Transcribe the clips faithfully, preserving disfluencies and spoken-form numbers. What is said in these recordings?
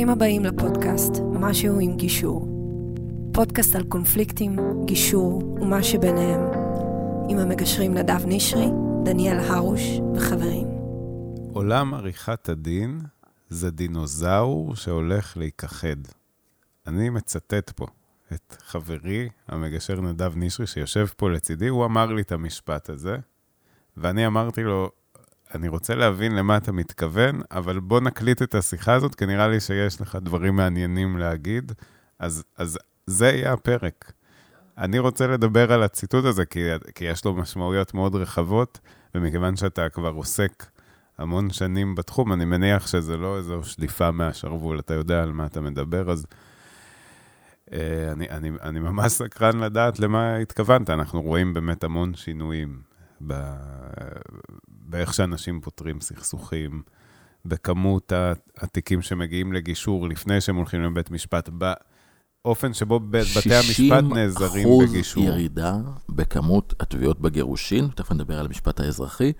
ברוכים הבאים לפודקאסט משהו עם גישור. פודקאסט על קונפליקטים, גישור ומה שביניהם. עם המגשרים נדב נישרי, דניאל הרוש וחברים. עולם עריכת הדין זה דינוזאור שהולך להיכחד. אני מצטט פה את חברי המגשר נדב נישרי שיושב פה לצידי, הוא אמר לי את המשפט הזה, ואני אמרתי לו, אני רוצה להבין למה אתה מתכוון, אבל בוא נקליט את השיחה הזאת, כי נראה לי שיש לך דברים מעניינים להגיד, אז, אז זה יהיה הפרק. אני רוצה לדבר על הציטוט הזה, כי, כי יש לו משמעויות מאוד רחבות, ומכיוון שאתה כבר עוסק המון שנים בתחום, אני מניח שזה לא איזו שליפה מהשרוול, אתה יודע על מה אתה מדבר, אז אני, אני, אני ממש סקרן לדעת למה התכוונת. אנחנו רואים באמת המון שינויים ב... באיך שאנשים פותרים סכסוכים, בכמות התיקים שמגיעים לגישור לפני שהם הולכים לבית משפט, באופן שבו בתי המשפט נעזרים בגישור. שישים אחוז ירידה בכמות התביעות בגירושין, תכף נדבר על המשפט האזרחי,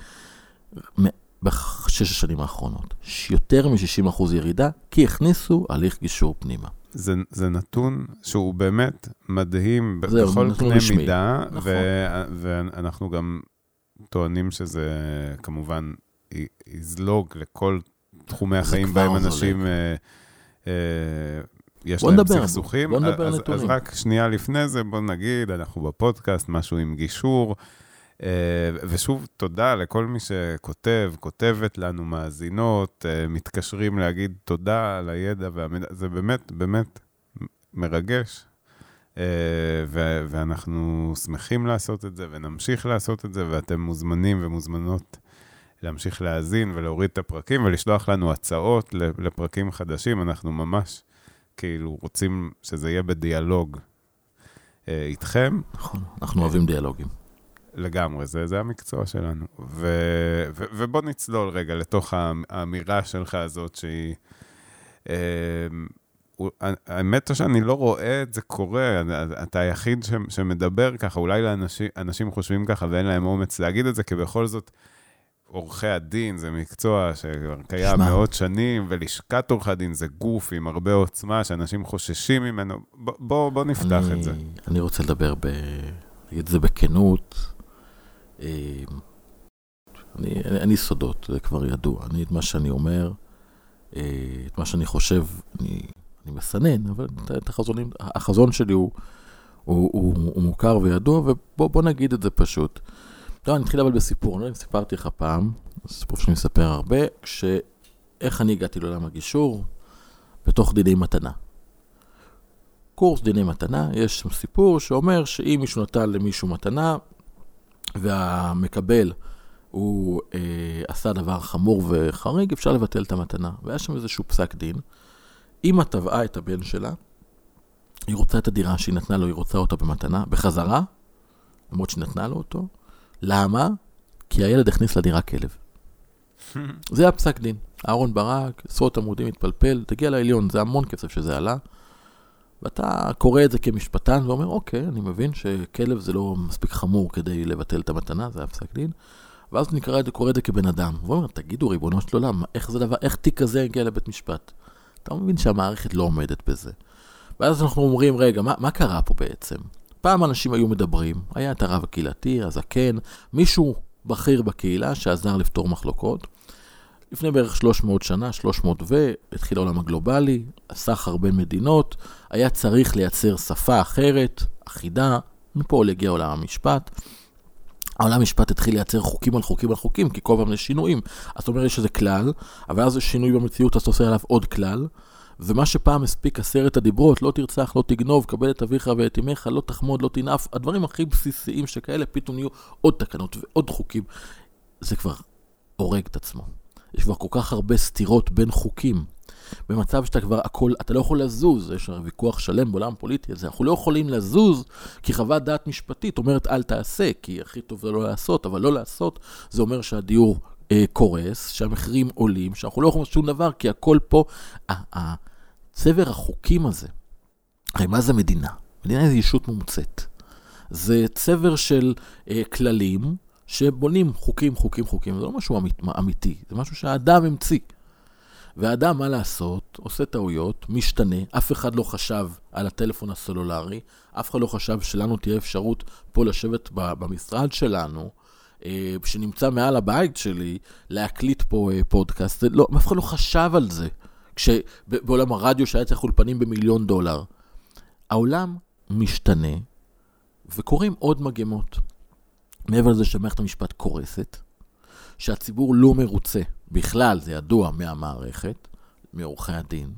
בשש השנים האחרונות. יותר מ-שישים אחוז ירידה, כי הכניסו הליך גישור פנימה. זה, זה נתון שהוא באמת מדהים בכל קנה מידה, נכון. ו- ואנחנו גם טוענים שזה כמובן יזלוג לכל תחומי החיים בהם אנשים אה, אה, יש להם סכסוכים. בוא נדבר נתונים. אז רק שנייה לפני זה, בוא נגיד, אנחנו בפודקאסט, משהו עם גישור, אה, ושוב תודה לכל מי שכותב, כותבת לנו מאזינות, אה, מתקשרים להגיד תודה על הידע והמידע, זה באמת, באמת מרגש. ו- ואנחנו שמחים לעשות את זה, ונמשיך לעשות את זה, ואתם מוזמנים ומוזמנות להמשיך להאזין ולהוריד את הפרקים, ולשלוח לנו הצעות לפרקים חדשים. אנחנו ממש כאילו רוצים שזה יהיה בדיאלוג איתכם. נכון, אנחנו אוהבים דיאלוגים. לגמרי, זה, זה המקצוע שלנו. ו- ו- ובוא נצלול רגע לתוך האמירה שלך הזאת שהיא... האמת שאני לא רואה את זה קורה, אתה היחיד שמדבר ככה, אולי אנשים חושבים ככה ואין להם אומץ להגיד את זה, כי בכל זאת עורכי הדין זה מקצוע שקיים מאות שנים, ולשכת עורכי הדין זה גוף עם הרבה עוצמה שאנשים חוששים ממנו, בוא נפתח את זה. אני רוצה לדבר את זה בכנות, אני סודות, זה כבר ידוע, אני את מה שאני אומר, את מה שאני חושב, אני... אני מסנן, אבל את החזון, החזון שלי הוא, הוא, הוא, הוא מוכר וידוע, ובוא בוא נגיד את זה פשוט. לא, אני אתחיל אבל בסיפור, אני לא יודע אם סיפרתי לך פעם, סיפור שאני מספר הרבה, כשאיך אני הגעתי לעולם הגישור, בתוך דיני מתנה. קורס דיני מתנה, יש שם סיפור שאומר שאם מישהו נתן למישהו מתנה, והמקבל הוא אה, עשה דבר חמור וחריג, אפשר לבטל את המתנה. והיה שם איזשהו פסק דין, אמא טבעה את הבן שלה, היא רוצה את הדירה שהיא נתנה לו, היא רוצה אותה במתנה, בחזרה, למרות שהיא נתנה לו אותו. למה? כי הילד הכניס לדירה כלב. זה היה פסק דין. אהרון ברק, עשרות עמודים התפלפל, תגיע לעליון, זה המון כסף שזה עלה. ואתה קורא את זה כמשפטן ואומר, אוקיי, אני מבין שכלב זה לא מספיק חמור כדי לבטל את המתנה, זה היה פסק דין. ואז אני קורא את זה כבן אדם. הוא אומר, תגידו, ריבונו של עולם, איך זה דבר, איך תיק הזה הגיע לבית משפט? אתה מבין שהמערכת לא עומדת בזה. ואז אנחנו אומרים, רגע, מה, מה קרה פה בעצם? פעם אנשים היו מדברים, היה את הרב הקהילתי, הזקן, מישהו בכיר בקהילה שעזר לפתור מחלוקות. לפני בערך שלוש מאות שנה, שלוש מאות ו, התחיל העולם הגלובלי, הסחר בין מדינות, היה צריך לייצר שפה אחרת, אחידה, מפה הגיע עולם המשפט. העולם המשפט התחיל לייצר חוקים על חוקים על חוקים, כי כל פעם יש שינויים. אז אתה אומר, יש איזה כלל, אבל אז יש שינוי במציאות, אז אתה עושה עליו עוד כלל, ומה שפעם הספיק עשרת הדיברות, לא תרצח, לא תגנוב, קבל את אביך ואת אמך, לא תחמוד, לא תנאף, הדברים הכי בסיסיים שכאלה, פתאום יהיו עוד תקנות ועוד חוקים. זה כבר הורג את עצמו. יש כבר כל כך הרבה סתירות בין חוקים, במצב שאתה כבר הכל, אתה לא יכול לזוז, יש ויכוח שלם בעולם פוליטי, אז אנחנו לא יכולים לזוז, כי חוות דעת משפטית אומרת אל תעשה, כי הכי טוב זה לא לעשות, אבל לא לעשות, זה אומר שהדיור אה, קורס, שהמחירים עולים, שאנחנו לא יכולים שום דבר, כי הכל פה, הצבר החוקים הזה, הרי מה זה מדינה? מדינה זה ישות מומצאת, זה צבר של אה, כללים, שבונים חוקים, חוקים, חוקים, זה לא משהו אמית, אמיתי, זה משהו שהאדם המציא, ואדם, מה לעשות, עושה טעויות, משתנה, אף אחד לא חשב על הטלפון הסלולרי, אף אחד לא חשב שלנו תהיה אפשרות פה לשבת במשרד שלנו, שנמצא מעל הבית שלי, להקליט פה פודקאסט, לא, אף אחד לא חשב על זה, כשבעולם הרדיו שהיה צריך אולפנים במיליון דולר. העולם משתנה, וקוראים עוד מגמות. מעבר לזה שמערכת המשפט קורסת, שהציבור לא מרוצה, בכלל זה ידוע מהמערכת, מעורכי הדין,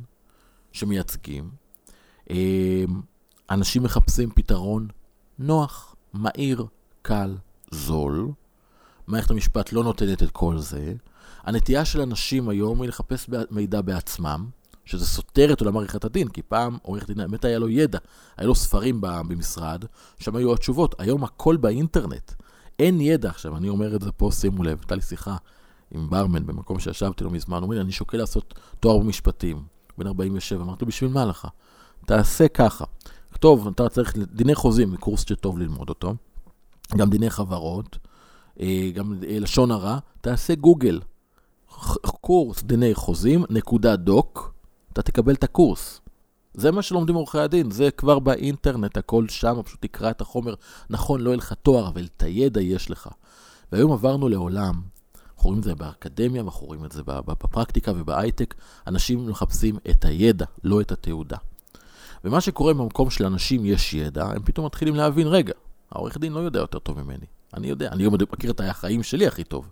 שמייצגים. אנשים מחפשים פתרון נוח, מהיר, קל, זול. מערכת המשפט לא נותנת את כל זה. הנטייה של אנשים היום היא לחפש מידע בעצמם, שזה סותר את עולם עריכת הדין, כי פעם עורך דין האמת היה לו ידע, היה לו ספרים במשרד, שם היו התשובות. היום הכל באינטרנט. אין ידע. עכשיו, אני אומר את זה פה, שימו לב, הייתה לי שיחה עם ברמן במקום שישבתי לא מזמן, אומר לי, אני שוקל לעשות תואר במשפטים, בן ארבעים ושבע, אמרתי, בשביל מה לך? תעשה ככה. טוב, אתה צריך דיני חוזים, קורס שטוב ללמוד אותו, גם דיני חברות, גם לשון הרע, תעשה גוגל, קורס דיני חוזים, נקודה דוק, אתה תקבל את הקורס. זה מה שלומדים עורכי הדין, זה כבר באינטרנט, הכל שם, פשוט תקרא את החומר, נכון, לא אלך תואר, אבל את הידע יש לך. והיום עברנו לעולם, אנחנו רואים את זה באקדמיה, אנחנו רואים את זה בפרקטיקה ובהייטק, אנשים מחפשים את הידע, לא את התעודה. ומה שקורה במקום של אנשים יש ידע, הם פתאום מתחילים להבין, רגע, העורך דין לא יודע יותר טוב ממני. אני יודע, אני מכיר את החיים שלי הכי טוב.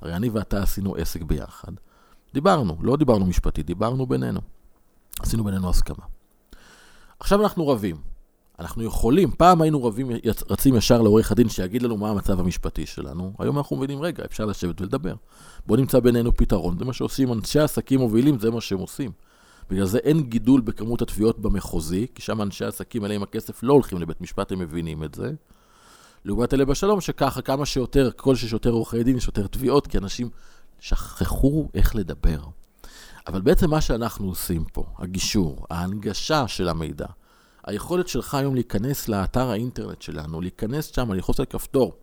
הרי אני ואתה עשינו עסק ביחד. דיברנו, לא דיברנו משפטי, דיברנו בינינו. עשינו בינינו הסכמה. עכשיו אנחנו רבים. אנחנו יכולים, פעם היינו רבים, רצים ישר לעורך הדין שיגיד לנו מה המצב המשפטי שלנו. היום אנחנו מבינים, רגע, אפשר לשבת ולדבר. בוא נמצא בינינו פתרון. זה מה שעושים אנשי עסקים מובילים, זה מה שהם עושים. בגלל זה אין גידול בכמות התביעות במחוזי, כי שם אנשי עסקים אליהם הכסף לא הולכים לבית משפט, הם מבינים את זה. לעומת אלה בשלום, שככה כמה שיותר, כל ששוטר עורכי דין, שוטר תביעות, כי אנשים שכחו איך לדבר. אבל בעצם מה שאנחנו עושים פה, הגישור, ההנגשה של המידע, היכולת שלך היום להיכנס לאתר האינטרנט שלנו, להיכנס שם, ללחוץ על כפתור,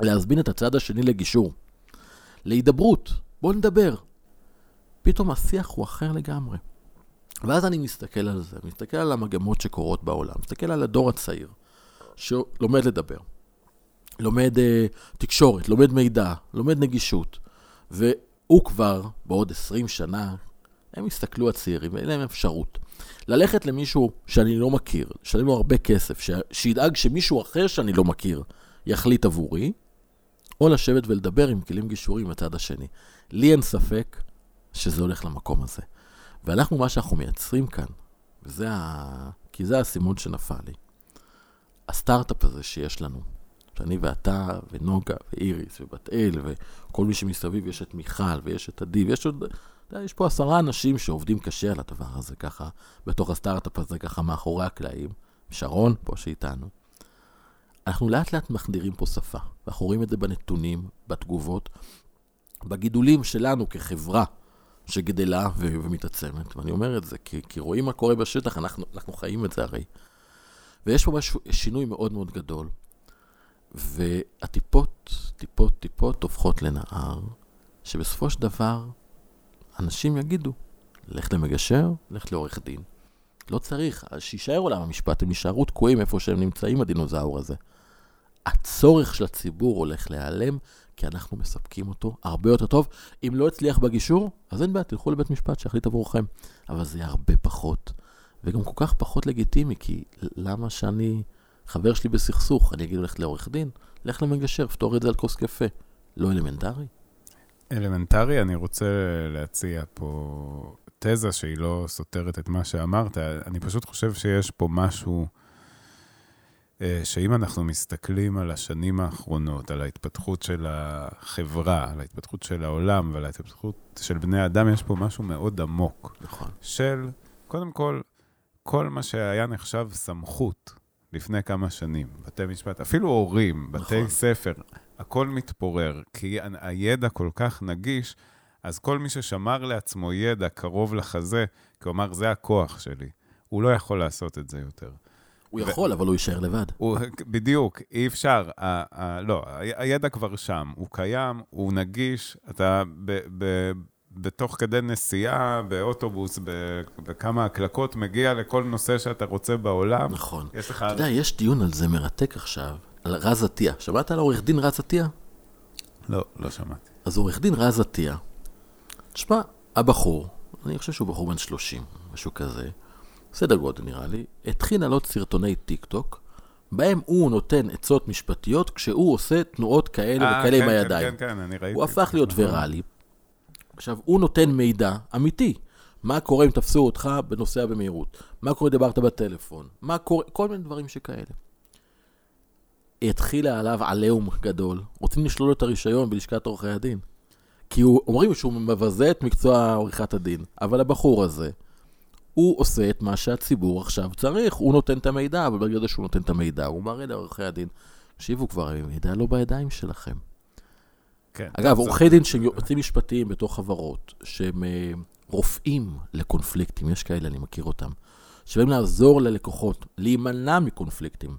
להזמין את הצד השני לגישור, להידברות, בוא נדבר. פתאום השיח הוא אחר לגמרי. ואז אני מסתכל על זה, מסתכל על המגמות שקורות בעולם, מסתכל על הדור הצעיר, שלומד לדבר, לומד אה, תקשורת, לומד מידע, לומד נגישות, והוא כבר בעוד עשרים שנה, הם הסתכלו הצעירים, אין להם אפשרות. ללכת למישהו שאני לא מכיר, שלם לו הרבה כסף, ש... שידאג שמישהו אחר שאני לא מכיר יחליט עבורי, או לשבת ולדבר עם כלים גישורים הצד השני. לי אין ספק שזה הולך למקום הזה. ואנחנו מה שאנחנו מייצרים כאן, וזה ה... כי זה הסימון שנפל לי. הסטארט-אפ הזה שיש לנו, שאני ואתה ונוגה ואיריס ובת אל וכל מי שמסביב, יש את מיכל ויש את עדי ויש עוד, יש פה עשרה אנשים שעובדים קשה על הדבר הזה ככה, בתוך הסטארט-אפ הזה ככה מאחורי הקלעים, שרון פה שאיתנו. אנחנו לאט לאט מחדירים פה שפה, ואנחנו רואים את זה בנתונים, בתגובות, בגידולים שלנו כחברה שגדלה ו- ומתעצמת, ואני אומר את זה, כי, כי רואים מה קורה בשטח, אנחנו, אנחנו חיים את זה הרי. ויש פה משהו, שינוי מאוד מאוד גדול, והטיפות, טיפות, טיפות הופכות לנער, שבסופו של דבר אנשים יגידו, לך למגשר, לך לעורך דין. לא צריך, שישאר עולם המשפט, הם נשארו תקועים איפה שהם נמצאים, הדינוזאור הזה. הצורך של הציבור הולך להיעלם, כי אנחנו מספקים אותו הרבה יותר טוב. אם לא הצליח בגישור, אז אין בעיה, תלכו לבית משפט שיחליט עבורכם. אבל זה הרבה פחות. וגם כל כך פחות לגיטימי, כי למה שאני, חבר שלי בסכסוך, אני אגיד לך לעורך דין, לך למגשר, פתור את זה על כוס קפה. לא אלמנטרי? אלמנטרי, אני רוצה להציע פה תזה שהיא לא סותרת את מה שאמרת. אני פשוט חושב שיש פה משהו, שאם אנחנו מסתכלים על השנים האחרונות, על ההתפתחות של החברה, על ההתפתחות של העולם ועל ההתפתחות של בני האדם, יש פה משהו מאוד עמוק. נכון. של, קודם כל, כל מה שהיה נחשב סמכות לפני כמה שנים, בתי משפט, אפילו הורים, בתי נכון. ספר, הכל מתפורר, כי הידע כל כך נגיש, אז כל מי ששמר לעצמו ידע קרוב לחזה, כלומר, זה הכוח שלי. הוא לא יכול לעשות את זה יותר. הוא ו... יכול, אבל הוא יישאר לבד. הוא... בדיוק, אי אפשר. ה... ה... לא, הידע כבר שם, הוא קיים, הוא נגיש, אתה ב... ב... בתוך כדי נסיעה, באוטובוס, בכמה הקלקות, מגיע לכל נושא שאתה רוצה בעולם. נכון. יש לך... אתה יודע, יש דיון על זה מרתק עכשיו, על רז עטיה. שמעת על עורך דין רז עטיה? לא, לא שמעתי. אז עורך דין רז עטיה, תשמע, הבחור, אני חושב שהוא בחור בן שלושים, משהו כזה, סדר גודל נראה לי, התחיל לעלות סרטוני טיק טוק, בהם הוא נותן עצות משפטיות, כשהוא עושה תנועות כאלה וכאלה עם הידיים. הוא הפך להיות ויראלי. עכשיו, הוא נותן מידע אמיתי. מה קורה אם תפסו אותך בנוסע במהירות? מה קורה אם דברת בטלפון? מה קורה? כל מיני דברים שכאלה. התחילה עליו עליהום גדול. רוצים לשלול את הרישיון בלשכת עורכי הדין. כי אומרים שהוא מבזה את מקצוע עורכת הדין. אבל הבחור הזה, הוא עושה את מה שהציבור עכשיו צריך. הוא נותן את המידע, אבל בגלל שהוא נותן את המידע, הוא מראה לעורכי הדין. שיבו כבר, המידע לא בידיים שלכם. אגב, עורכי דין שיוצאים משפטיים בתוך חברות, שהם רופאים לקונפליקטים, יש כאלה, אני מכיר אותם, שבאים לעזור ללקוחות, להימנע מקונפליקטים,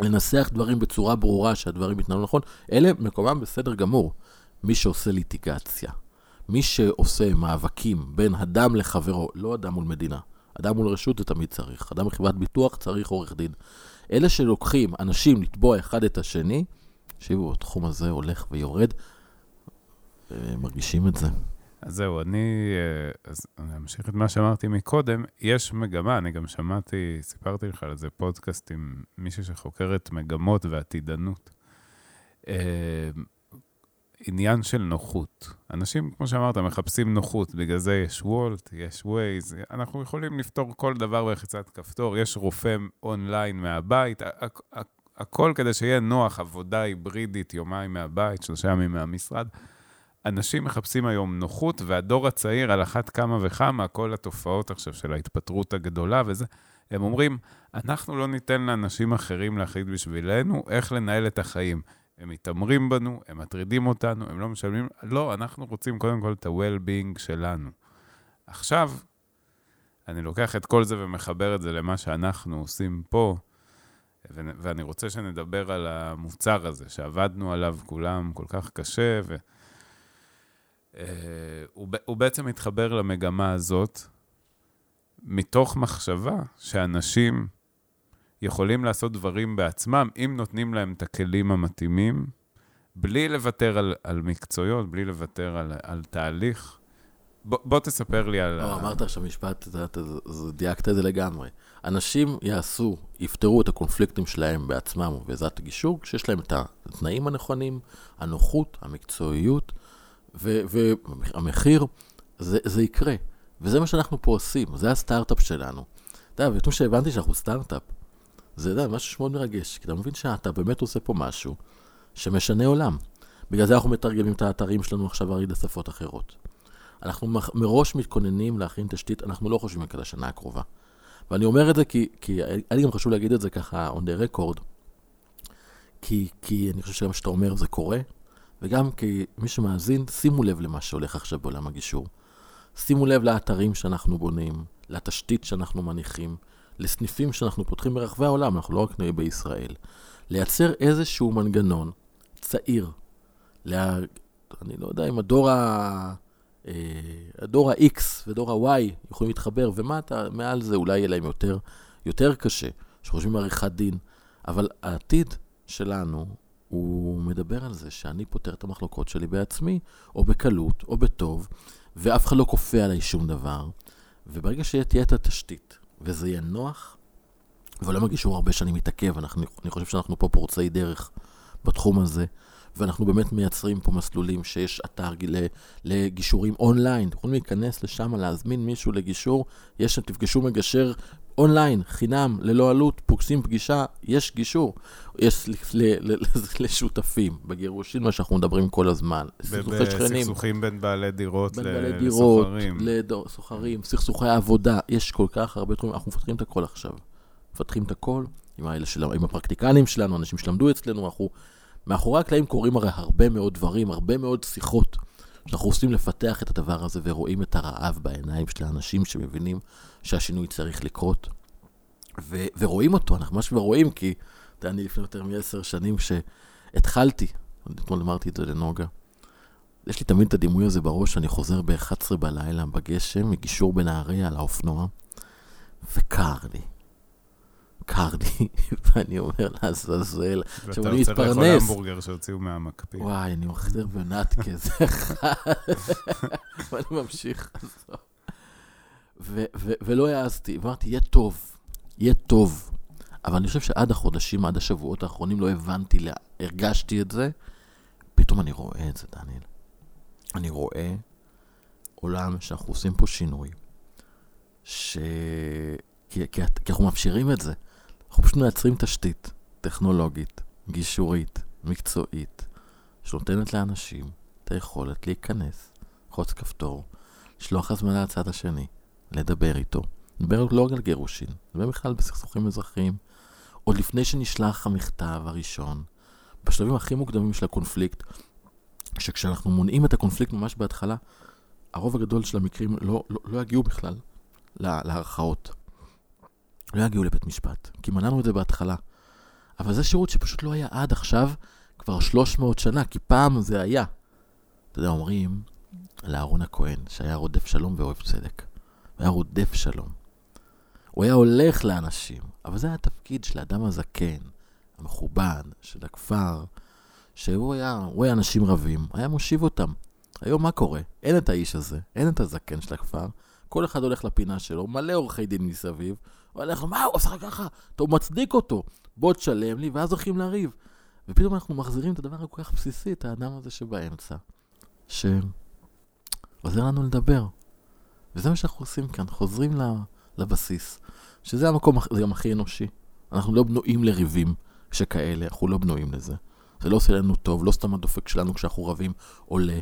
לנסח דברים בצורה ברורה שהדברים יתנהלו נכון, אלה מקומם בסדר גמור. מי שעושה ליטיגציה, מי שעושה מאבקים בין אדם לחברו, לא אדם מול מדינה, אדם מול רשות זה תמיד צריך, אדם מחברת ביטוח צריך עורך דין. אלה שלוקחים אנשים לתבוע אחד את השני, שיבו, התחום הזה הולך ויורד, מרגישים את זה. אז זהו, אני, אז אני אמשיך את מה שאמרתי מקודם, יש מגמה, אני גם שמעתי, סיפרתי לך על זה פודקאסט עם מישהו שחוקרת מגמות ועתידנות. עניין של נוחות. אנשים, כמו שאמרת, מחפשים נוחות, בגלל זה יש וולט, יש ווייז, אנחנו יכולים לפתור כל דבר בלחיצת כפתור, יש רופא אונליין מהבית, הכל כדי שיהיה נוח, עבודה היברידית, יומיים מהבית, שלושה ימים מהמשרד, אנשים מחפשים היום נוחות, והדור הצעיר על אחת כמה וכמה, כל התופעות עכשיו של ההתפטרות הגדולה וזה, הם אומרים, אנחנו לא ניתן לאנשים אחרים להחליט בשבילנו איך לנהל את החיים. הם מתאמרים בנו, הם מטרידים אותנו, הם לא משלמים, לא, אנחנו רוצים קודם כל את ה-well-being שלנו. עכשיו, אני לוקח את כל זה ומחבר את זה למה שאנחנו עושים פה, ואני רוצה שנדבר על המוצר הזה, שעבדנו עליו כולם כל כך קשה, ו... הוא בעצם מתחבר למגמה הזאת מתוך מחשבה שאנשים יכולים לעשות דברים בעצמם אם נותנים להם את הכלים המתאימים, בלי לוותר על, על מקצועיות, בלי לוותר על, על תהליך. ב, בוא תספר לי על... לא, אמרת שהמשפט, דייקת את זה לגמרי. אנשים יעשו, יפתרו את הקונפליקטים שלהם בעצמם ובעזרת הגישור, כשיש להם את התנאים הנכונים, הנוחות, המקצועיות, והמחיר, זה, זה יקרה. וזה מה שאנחנו פה עושים, זה הסטארט-אפ שלנו. אתה יודע, ואתם שהבנתי שאנחנו סטארט-אפ, זה די, משהו שמאוד מרגש, כי אתה מבין שאתה באמת עושה פה משהו שמשנה עולם. בגלל זה אנחנו מתרגמים את האתרים שלנו עכשיו הרי לשפות אחרות. אנחנו מראש מתכוננים להכין תשתית, אנחנו לא חושבים על השנה הקרובה. ואני אומר את זה כי, כי אני גם חשוב להגיד את זה ככה, on the record, כי, כי אני חושב שגם שאתה אומר זה קורה, וגם כמי שמאזין, שימו לב למה שהולך עכשיו בעולם הגישור. שימו לב לאתרים שאנחנו בונים, לתשתית שאנחנו מניחים, לסניפים שאנחנו פותחים ברחבי העולם, אנחנו לא רק נהיה בישראל. לייצר איזשהו מנגנון צעיר. לה... אני לא יודע אם הדור, ה... הדור ה-X ודור ה-Y יכולים להתחבר, ומה אתה, מעל זה אולי יהיה להם יותר, יותר קשה, שחושבים עריכת דין. אבל העתיד שלנו, הוא מדבר על זה שאני פותר את המחלוקות שלי בעצמי, או בקלות, או בטוב, ואף אחד לא כופה עליי שום דבר. וברגע שתהיה את התשתית, וזה יהיה נוח, ולא מגישו הרבה שאני מתעכב, אנחנו, אני חושב שאנחנו פה פורצי דרך בתחום הזה, ואנחנו באמת מייצרים פה מסלולים שיש אתר לגישורים אונליין, אתם יכולים להיכנס לשם, להזמין מישהו לגישור, יש שתפגשו מגשר אונליין, חינם, ללא עלות, פוגשים פגישה, יש גישור, יש לשותפים, בגירושין מה שאנחנו מדברים כל הזמן. סכסוכים בין בעלי דירות לסוחרים, סכסוכי עבודה, יש כל כך הרבה תחומים, אנחנו מפתחים את הכל עכשיו, מפתחים את הכל עם הפרקטיקנים שלנו, אנשים שלמדו אצלנו, אנחנו מאחורי הקלעים קוראים הרי הרבה מאוד דברים, הרבה מאוד שיחות, שאנחנו עושים לפתח את הדבר הזה ורואים את הרעב בעיניים של האנשים שמבינים שהשינוי צריך לקרות. ו- ורואים אותו, אנחנו ממש ורואים, כי אני לפני יותר מ-עשר שנים שהתחלתי, אתמול אמרתי את זה לנוגה, יש לי תמיד את הדימוי הזה בראש, אני חוזר ב-אחת עשרה בלילה בגשם, מגישור בנהריה על האופנוע, וקר לי. קר לי, ואני אומר לעזאזל, עכשיו אני מתפרנס. ואתה רוצה לאכול המבורגר שהוציאו מהמקפיא. וואי, אני מחזיר בנת כזה אחד. ואני ממשיך. ולא העזתי, ואמרתי, יהיה טוב, יהיה טוב. אבל אני חושב שעד החודשים, עד השבועות האחרונים, לא הבנתי, הרגשתי את זה. פתאום אני רואה את זה, דניאל. אני רואה עולם שאנחנו עושים פה שינוי. ש... כי, כי, כי אנחנו מאפשרים את זה. אנחנו פשוט מייצרים תשתית טכנולוגית, גישורית, מקצועית, שנותנת לאנשים את היכולת להיכנס, חוץ כפתור, לשלוח הזמנה לצד השני, לדבר איתו. לדבר לא רק על גירושין, לדבר בכלל בסכסוכים אזרחיים. עוד לפני שנשלח המכתב הראשון, בשלבים הכי מוקדמים של הקונפליקט, שכשאנחנו מונעים את הקונפליקט ממש בהתחלה, הרוב הגדול של המקרים לא, לא, לא יגיעו בכלל להרחאות. לא יגיעו לבית משפט, כי מנענו את זה בהתחלה. אבל זה שירות שפשוט לא היה עד עכשיו כבר שלוש מאות שנה, כי פעם זה היה. אתה יודע, אומרים על אהרון הכהן, שהיה רודף שלום ואוהב צדק. הוא היה רודף שלום. הוא היה הולך לאנשים, אבל זה היה התפקיד של האדם הזקן, המכובד, של הכפר, שהוא היה, הוא היה אנשים רבים, היה מושיב אותם. היום מה קורה? אין את האיש הזה, אין את הזקן של הכפר, כל אחד הולך לפינה שלו, מלא עורכי דין מסביב, הוא הולך, מה הוא עושה ככה? הוא מצדיק אותו, בוא תשלם לי, ואז הולכים לריב. ופתאום אנחנו מחזירים את הדבר הכל כך בסיסי, את האדם הזה שבאמצע, שעוזר לנו לדבר. וזה מה שאנחנו עושים כאן, חוזרים לבסיס, שזה המקום, זה גם הכי אנושי. אנחנו לא בנויים לריבים שכאלה, אנחנו לא בנויים לזה. זה לא עושה לנו טוב, לא סתם הדופק שלנו כשאנחנו רבים עולה,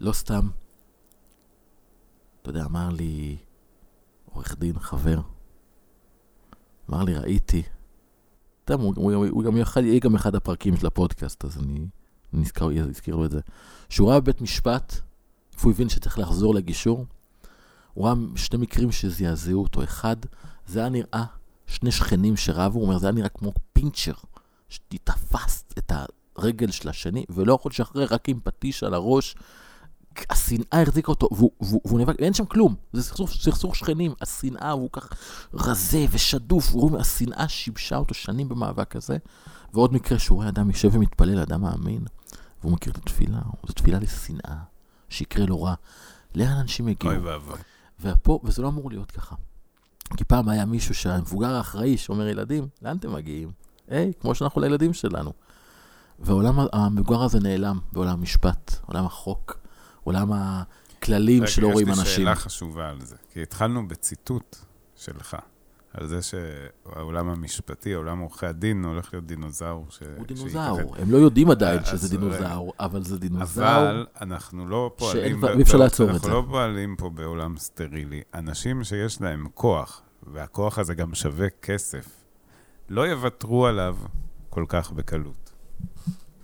לא סתם. אתה יודע, אמר לי עורך דין, חבר, אמר לי, ראיתי, אתה, הוא, הוא, הוא גם יחד, יהיה גם אחד הפרקים של הפודקאסט, אז אני, אני נזכר, נזכיר לו את זה. שהוא ראה בבית משפט, איפה הוא הבין שצריך לחזור לגישור, הוא ראה שני מקרים שזעזעו אותו. אחד, זה היה נראה, שני שכנים שרבו, הוא אומר, זה היה נראה כמו פינצ'ר, שתתפס את הרגל של השני, ולא יכול לשחרר, רק עם פטיש על הראש, השנאה הרזיקה אותו, והוא, והוא, והוא נבק, אין שם כלום, זה סכסוך, סכסוך שכנים, השנאה, הוא כך רזה ושדוף, והוא, השנאה שיבשה אותו שנים במאבק הזה. ועוד מקרה שהוא רואה אדם יושב ומתפלל, אדם מאמין, והוא מכיר את התפילה, זו תפילה לשנאה, שיקרה לו רע, לאן אנשים יגיעו, ופה, וזה לא אמור להיות ככה, כי פעם היה מישהו שהמבוגר האחראי שאומר ילדים, לאן אתם מגיעים? היי, כמו שאנחנו לילדים שלנו. והעולם המבוגר הזה נעלם בעולם המשפט, עולם החוק, עולם הכללים שלא רואים אנשים. יש לי שאלה חשובה על זה, כי התחלנו בציטוט שלך, על זה שהעולם המשפטי, העולם עורכי הדין, הולך להיות דינוזאור. הוא דינוזאור, הם לא יודעים עדיין שזה דינוזאור, אבל זה דינוזאור. אבל אנחנו לא פועלים פה בעולם סטרילי. אנשים שיש להם כוח, והכוח הזה גם שווה כסף, לא יוותרו עליו כל כך בקלות.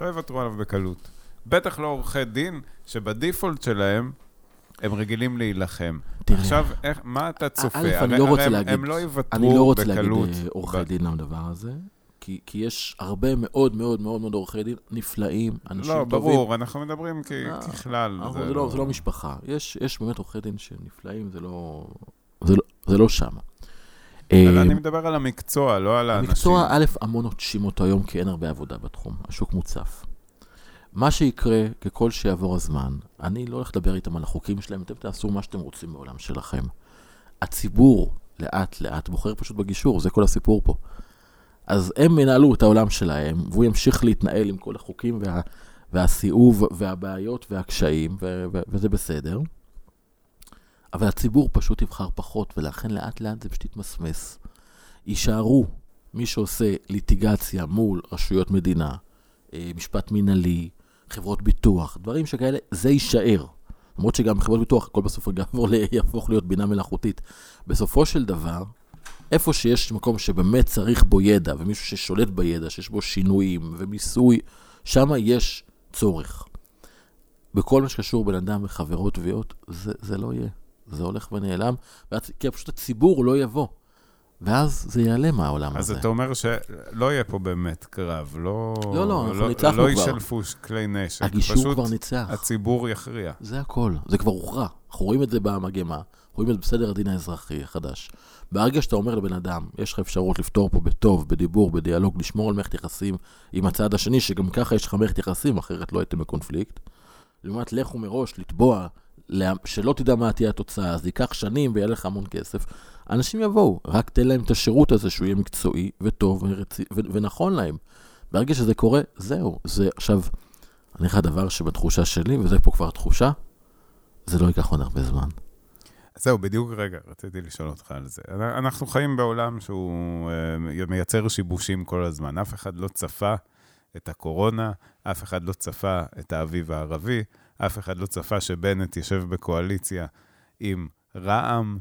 לא יוותרו עליו בקלות. בטח לא עורכי דין, שבדיפולט שלהם, הם רגילים להילחם. עכשיו, איך, מה אתה צופה? א', אני לא רוצה להגיד, הם לא יוותרו בקלות. עורכי דין לדבר הזה, כי יש הרבה מאוד מאוד מאוד עורכי דין נפלאים, אנשים טובים. לא, ברור, אנחנו מדברים ככלל. זה לא משפחה. יש באמת עורכי דין שנפלאים, זה לא שם. אבל אני מדבר על המקצוע, לא על האנשים. המקצוע, א', המון נוטשים אותו היום, כי אין הרבה עבודה בתחום. השוק מוצף. מה שיקרה ככל שיעבור הזמן, אני לא הולך לדבר איתם על החוקים שלהם, אתם תעשו מה שאתם רוצים בעולם שלכם. הציבור לאט לאט בוחר פשוט בגישור, זה כל הסיפור פה. אז הם מנהלו את העולם שלהם, והוא ימשיך להתנהל עם כל החוקים וה, והסיעוב והבעיות והקשיים, ו, ו, וזה בסדר. אבל הציבור פשוט יבחר פחות, ולכן לאט לאט זה פשוט יתמסמס. יישארו מי שעושה ליטיגציה מול רשויות מדינה, משפט מנהלי, חברות ביטוח, דברים שכאלה, זה יישאר. למרות שגם חברות ביטוח, הכל בסוף גם יהפוך להיות בינה מלאכותית. בסופו של דבר, איפה שיש מקום שבאמת צריך בו ידע, ומישהו ששולט בידע, שיש בו שינויים ומיסוי, שמה יש צורך. בכל מה שקשור בין אדם וחברות תביעות, זה, זה לא יהיה. זה הולך ונעלם, כי פשוט הציבור לא יבוא. ואז זה ייעלם העולם הזה. אז אתה אומר שלא יהיה פה באמת קרב, לא... לא, לא, אנחנו ניצחנו כבר. לא ישלפו כלי נשק. הגישור כבר ניצח. פשוט הציבור יכריע. זה הכל, זה כבר הוכרע. אנחנו רואים את זה במגמה, רואים את זה בסדר הדין האזרחי החדש. ברגע שאתה אומר לבן אדם, יש לך אפשרות לפתור פה בטוב, בדיבור, בדיאלוג, לשמור על מערכת יחסים עם הצעד השני, שגם ככה יש לך מערכת יחסים, אחרת לא הייתם בקונפליקט. לעומת לכו מראש, לתבוע, שלא תדע מה תהיה התוצאה, אז ייקח שנים ויהיה לך המון כסף. אנשים יבואו, רק תן להם את השירות הזה שהוא יהיה מקצועי וטוב ורצי, ו- ונכון להם. ברגע שזה קורה, זהו. זה, עכשיו, אני חושב הדבר שבתחושה שלי, וזה פה כבר תחושה, זה לא ייקח עוד הרבה זמן. זהו, בדיוק רגע, רציתי לשאול אותך על זה. אנחנו חיים בעולם שהוא מייצר שיבושים כל הזמן. אף אחד לא צפה את הקורונה, אף אחד לא צפה את האביב הערבי, אף אחד לא צפה שבנט יושב בקואליציה עם רעם.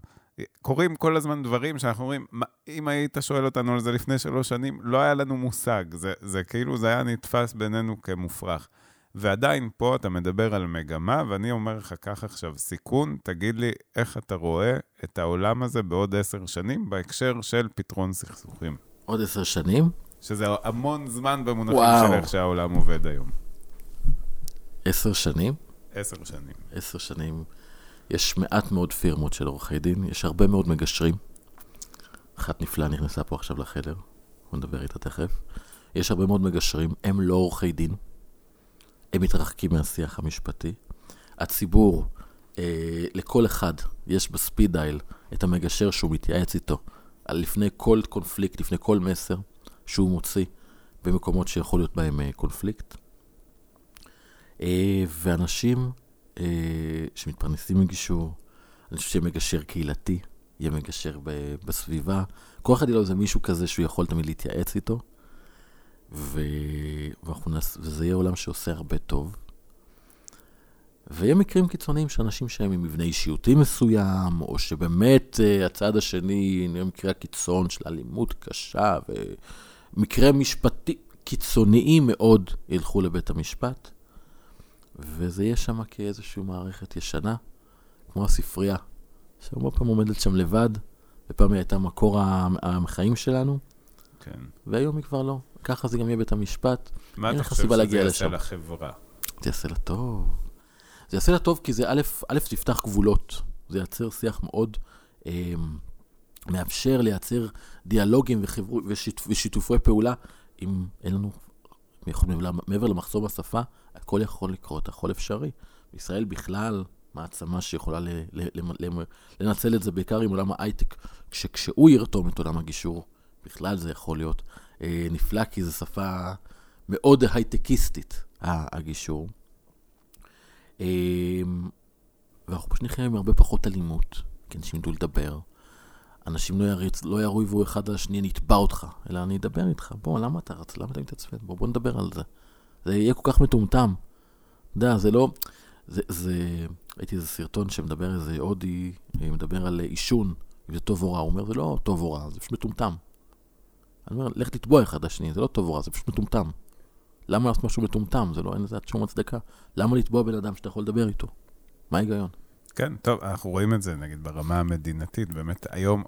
קוראים כל הזמן דברים שאנחנו אומרים, אם היית שואל אותנו על זה לפני שלוש שנים, לא היה לנו מושג. זה, זה כאילו זה היה נתפס בינינו כמופרך. ועדיין פה אתה מדבר על מגמה, ואני אומר לך כך עכשיו, סיכון, תגיד לי איך אתה רואה את העולם הזה בעוד עשר שנים, בהקשר של פתרון סכסוכים. עוד עשר שנים? שזה המון זמן במונחים של איך שהעולם עובד היום. עשר שנים? עשר שנים. עשר שנים. יש מעט מאוד פירמות של עורכי דין, יש הרבה מאוד מגשרים. אחת נפלאה נכנסה פה עכשיו לחדר, הוא נדבר איתה תכף. יש הרבה מאוד מגשרים, הם לא עורכי דין. הם מתרחקים מהשיח המשפטי. הציבור, אה, לכל אחד יש בספיד דייל את המגשר שהוא מתייעץ איתו, על לפני כל קונפליקט, לפני כל מסר שהוא מוציא במקומות שיכול להיות בהם אה, קונפליקט. אה, ואנשים אה, שמתפרנסים מגישור, אני חושב שיהיה מגשר קהילתי, יהיה מגשר ב- בסביבה. כל אחד אילו זה מישהו כזה שהוא יכול תמיד להתייעץ איתו. ו... נס... וזה יהיה עולם שעושה הרבה טוב. ויהיה מקרים קיצוניים שאנשים שהם עם מבנה אישיותי מסוים, או שבאמת uh, הצעד השני נראה מקרה קיצון של אלימות קשה, ומקרה משפטי קיצוניים מאוד ילכו לבית המשפט, וזה יהיה שם כאיזושהי מערכת ישנה, כמו הספרייה, שהרבה פעם עומדת שם לבד, ופעם היא הייתה מקור המחיים שלנו, כן. והיום היא כבר לא. ככה זה גם יהיה בית המשפט. מה אתה חושב שזה יעשה לחברה? זה יעשה לה טוב. זה יעשה לה טוב כי זה א', א', תפתח גבולות. זה יעצר שיח מאוד אה, מאפשר לייצר דיאלוגים וחבר... ושיתופ... ושיתופי פעולה. אם אין לנו, מעבר למחסום השפה, הכל יכול לקרות, הכל אפשרי. ישראל בכלל מעצמה שיכולה ל... ל... לנצל את זה בעיקר עם עולם ההייטק, כשהוא ירתום את עולם הגישור. בכלל זה יכול להיות אה, נפלא, כי זו שפה מאוד הייטקיסטית, הגישור. אה, ואנחנו פשוט נחיים עם הרבה פחות אלימות, כי אנשים ידעו לדבר. אנשים לא, יריצ, לא יריבו אחד על השני, אני אתבע אותך, אלא אני אדבר איתך. בוא, למה אתה רץ? למה אתה מתעצבן? בוא, בוא נדבר על זה. זה יהיה כל כך מטומטם. יודע, זה לא... זה, זה, הייתי איזה סרטון שמדבר איזה אודי, מדבר על אישון, אם זה טוב או רע. הוא אומר, זה לא טוב או רע, זה פשוט מטומטם. אני אומר, לך תטבוע אחד השני, זה לא טוב או רע, זה פשוט מטומטם. למה לעשות משהו מטומטם? זה לא, אין לזה שום הצדקה. למה לטבוע בן אדם שאתה יכול לדבר איתו? מה ההיגיון? כן, טוב, אנחנו רואים את זה, נגיד, ברמה המדינתית, באמת היום,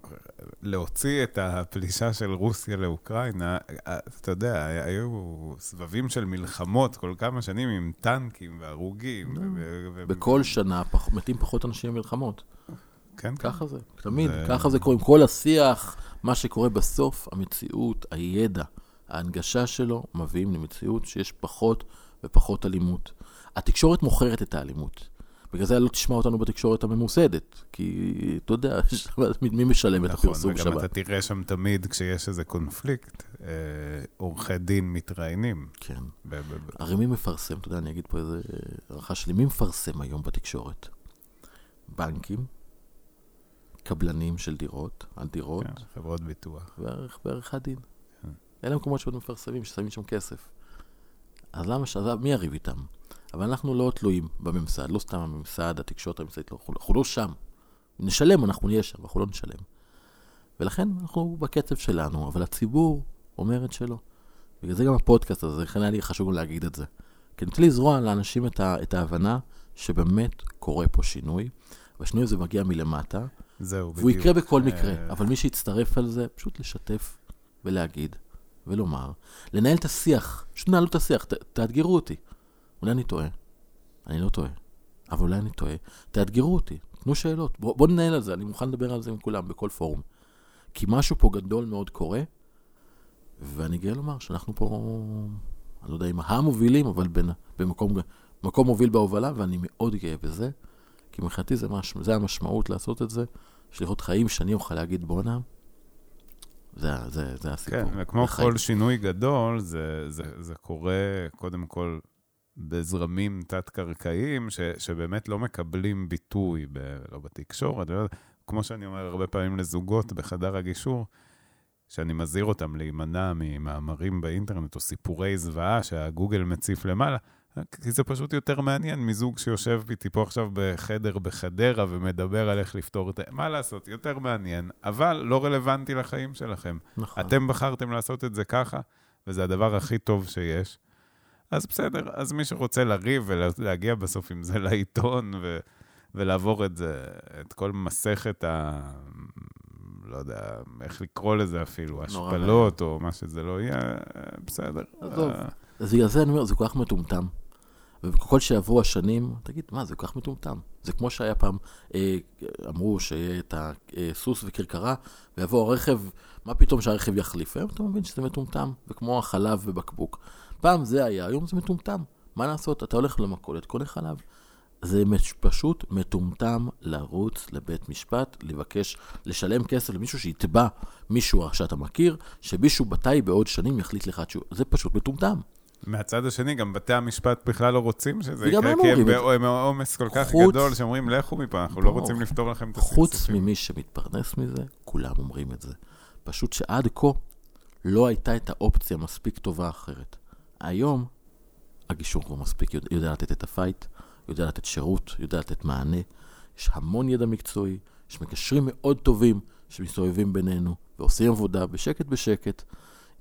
להוציא את הפלישה של רוסיה לאוקראינה, אתה יודע, היו סבבים של מלחמות כל כמה שנים עם טנקים והרוגים. בכל שנה מתים פחות אנשים במלחמות. כן, ככה זה, תמיד, ככה זה קורה עם כל השיח, מה שקורה בסוף, המציאות, הידע, ההנגשה שלו, מביאים למציאות שיש פחות ופחות אלימות. התקשורת מוכרת את האלימות, בגלל זה לא תשמע אותנו בתקשורת הממוסדת, כי אתה יודע, מי משלם את הפרסום שבת. נכון, וגם אתה תראה שם תמיד כשיש איזה קונפליקט, עורכי דין מתראיינים. כן, הרי מי מפרסם, אתה יודע, אני אגיד פה איזה ערכה שלי, מי מפרסם היום בתקשורת? בנקים, קבלנים של דירות, על דירות. כן, חברות ביטוח. בערך, בערך הדין. כן. אלה מקומות שעוד מפרסמים, ששמים שם כסף. אז למה, אז מי יריב איתם? אבל אנחנו לא תלויים בממסד, לא סתם הממסד, התקשורת הממסדית, לא, אנחנו לא שם. נשלם, אנחנו נהיה שם, אנחנו לא נשלם. ולכן אנחנו בקצב שלנו, אבל הציבור אומר את שלו. בגלל זה גם הפודקאסט הזה, לכן היה לי חשוב להגיד את זה. כי נתן לי זרוע לאנשים את, ה, את ההבנה שבאמת קורה פה שינוי, והשני הזה מגיע מלמטה, זהו, והוא יקרה בכל מקרה, אבל מי שיצטרף על זה, פשוט לשתף ולהגיד ולומר, לנהל את השיח, פשוט נהלו את השיח, ת, תאתגרו אותי. אולי אני טועה, אני לא טועה, אבל אולי אני טועה, תאתגרו אותי, תנו שאלות, בוא, בוא ננהל על זה, אני מוכן לדבר על זה עם כולם, בכל פורום. כי משהו פה גדול מאוד קורה, ואני גאה לומר שאנחנו פה, אני לא יודע אם המובילים, אבל בין, במקום מקום מוביל בהובלה, ואני מאוד גאה בזה, כי מבחינתי זה, מש, זה המשמעות לעשות את זה, שליחות חיים שאני אוכל להגיד בוא נעם, זה, זה, זה הסיפור. כן, וכמו לחיים. כל שינוי גדול, זה, זה, זה קורה קודם כל בזרמים תת-קרקעיים, ש, שבאמת לא מקבלים ביטוי, ב, לא בתקשורת, כמו שאני אומר הרבה פעמים לזוגות בחדר הגישור, שאני מזהיר אותם להימנע ממאמרים באינטרנט, או סיפורי זוועה שהגוגל מציף למעלה, כי זה פשוט יותר מעניין מזוג שיושב איתי פה עכשיו בחדר בחדרה ומדבר על איך לפתור את זה. מה לעשות? יותר מעניין, אבל לא רלוונטי לחיים שלכם. נכון. אתם בחרתם לעשות את זה ככה, וזה הדבר הכי טוב שיש. אז בסדר, אז מי שרוצה לריב ולהגיע בסוף עם זה לעיתון ו... ולעבור את זה, את כל מסכת ה... לא יודע, איך לקרוא לזה אפילו, השפלות או מה שזה לא יהיה, בסדר. אז בגלל זה אני אומר, זה כל כך מטומטם. ובכל שעברו השנים, תגיד, מה, זה כל כך מטומטם. זה כמו שהיה פעם, אמרו שיהיה את הסוס וקרקרה, ויבוא הרכב, מה פתאום שהרכב יחליף? היום אתה מבין שזה מטומטם, וכמו החלב ובקבוק. פעם זה היה, היום זה מטומטם. מה לעשות? אתה הולך למכולת, קונה חלב. זה פשוט מטומטם לרוץ לבית משפט, לבקש, לשלם כסף למישהו שיתבע מישהו שאתה מכיר, שמישהו בתי בעוד שנים יחליט לך שהוא, זה פשוט מטומטם. מהצד השני, גם בתי המשפט בכלל לא רוצים שזה יקרה, כי הם בעומס כל כך גדול, שאומרים לכו מפה, אנחנו לא רוצים לפתור לכם את הסכסוכים. חוץ ממי שמתפרנס מזה, כולם אומרים את זה. פשוט שעד כה לא הייתה את האופציה מספיק טובה אחרת. היום הגישור כבר מספיק יודע לתת את הפייט, יודע לתת שירות, יודע לתת מענה. יש המון ידע מקצועי, יש מקשרים מאוד טובים שמסתובבים בינינו, ועושים עבודה בשקט בשקט,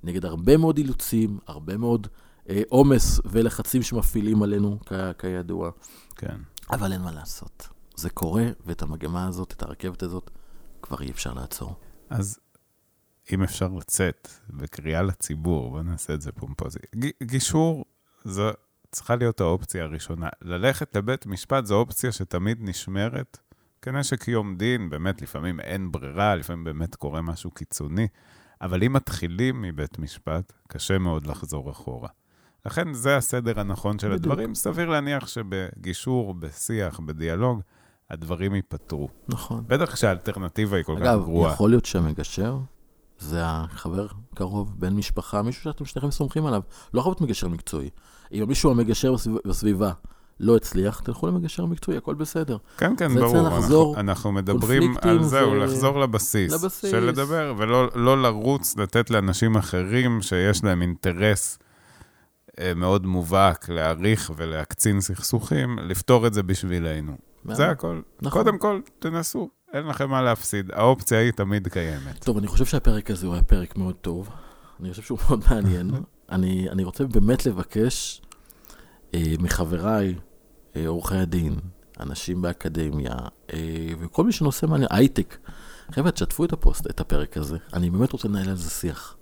נגד הרבה מאוד אילוצים, הרבה מאוד אה, עומס ולחצים שמפעילים עלינו כ- כידוע. כן. אבל אין מה לעשות. זה קורה, ואת המגמה הזאת, את הרכבת הזאת, כבר אי אפשר לעצור. אז אם אפשר לצאת בקריאה לציבור, בוא נעשה את זה פומפוזי. ג- גישור זה... צריכה להיות האופציה הראשונה. ללכת לבית משפט זו אופציה שתמיד נשמרת, כנשק יום דין, באמת לפעמים אין ברירה, לפעמים באמת קורה משהו קיצוני, אבל אם מתחילים מבית משפט, קשה מאוד לחזור אחורה. לכן זה הסדר הנכון של בדיוק. הדברים. סביר להניח שבגישור, בשיח, בדיאלוג, הדברים ייפטרו. נכון. בטח שהאלטרנטיבה היא כל אגב, כך גרועה. אגב, יכול להיות שהמגשר... זה החבר קרוב, בן משפחה, מישהו שאתם שניכם סומכים עליו. לא חייב להיות מגשר מקצועי. אם מישהו המגשר בסביבה לא הצליח, תלכו למגשר מקצועי, הכל בסדר. כן, כן, ברור. אנחנו, אנחנו מדברים על זהו, ו... לחזור לבסיס, לבסיס. של לדבר, ולא לא לרוץ, לתת לאנשים אחרים שיש להם אינטרס מאוד מובהק להעריך ולהקצין סכסוכים, לפתור את זה בשבילנו. מה? זה הכל. נכון. קודם כל, תנסו. אין לכם מה להפסיד, האופציה היא תמיד קיימת. טוב, אני חושב שהפרק הזה הוא היה פרק מאוד טוב, אני חושב שהוא מאוד מעניין, אני, אני רוצה באמת לבקש אה, מחבריי, אה, עורכי הדין, אנשים באקדמיה, אה, וכל מי שנושא מעניין, הייטק, חבר'ה, תשתפו את הפוסט, את הפרק הזה, אני באמת רוצה לנהל על זה שיח.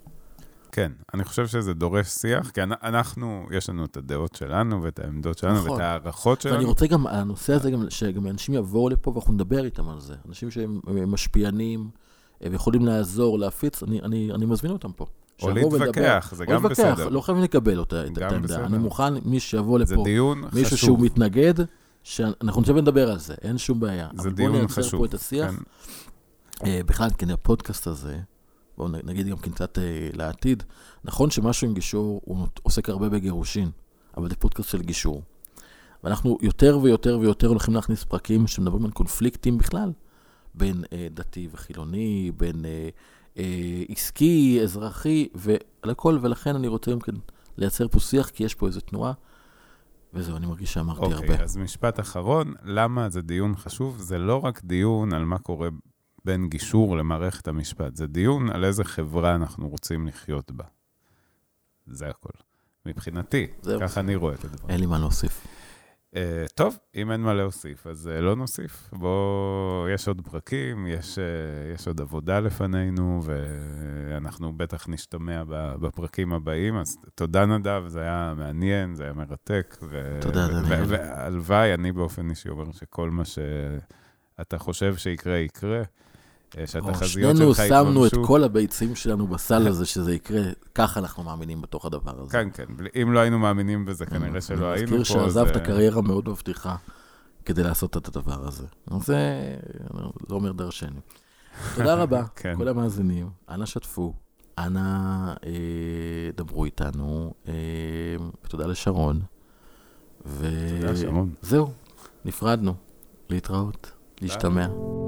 כן, אני חושב שזה דורש שיח, כי אנחנו, יש לנו את הדעות שלנו, ואת העמדות שלנו, נכון. ואת הערכות שלנו. ואני רוצה גם, הנושא הזה, גם, שגם אנשים יבואו לפה, ואנחנו נדבר איתם על זה. אנשים שהם משפיענים, ויכולים לעזור, להפיץ, אני, אני, אני מזמין אותם פה. או להתווכח, זה או גם לבקח, בסדר. לא חייבים לקבל אותה, את העמדה. אני מוכן, מי שיבוא לפה, מישהו חשוב. שהוא מתנגד, שאנחנו נשב ונדבר על זה, אין שום בעיה. זה דיון חשוב. אבל בוא נייצר פה את השיח. כן. בכלל, כן, הפודקאסט הזה, בואו נגיד גם קצת לעתיד, נכון שמשהו עם גישור, הוא עוסק הרבה בגירושין, אבל זה פודקאסט של גישור. ואנחנו יותר ויותר ויותר הולכים להכניס פרקים שמדברים על קונפליקטים בכלל, בין דתי וחילוני, בין עסקי, אזרחי, ועל הכל, ולכן אני רוצה גם כן לייצר פה שיח, כי יש פה איזו תנועה, וזהו, אני מרגיש שאמרתי הרבה. אוקיי, אז משפט אחרון, למה זה דיון חשוב? זה לא רק דיון על מה קורה בין גישור למערכת המשפט. זה דיון על איזה חברה אנחנו רוצים לחיות בה. זה הכל. מבחינתי, ככה אני רואה את הדבר. אין לי מה להוסיף. טוב, אם אין מה להוסיף, אז לא נוסיף. בוא, יש עוד פרקים, יש, יש עוד עבודה לפנינו, ואנחנו בטח נשתמע בפרקים הבאים. אז תודה נדב, זה היה מעניין, זה היה מרתק. ו- תודה, ו- דניאל. והלוואי, אני באופן אישי אומר שכל מה שאתה חושב שיקרה, יקרה. שנינו שמנו את כל הביצים שלנו בסל הזה שזה יקרה, כך אנחנו מאמינים בתוך הדבר הזה. כן, כן, אם לא היינו מאמינים בזה כנראה שלא היינו פה. אני מזכיר שעזבת קריירה מאוד מבטיחה כדי לעשות את הדבר הזה. זה לא אומר דרשני. תודה רבה, כל המאזינים, אנא שתפו, אנא דברו איתנו, תודה לשרון. תודה לשרון. זהו, נפרדנו, להתראות, להשתמע.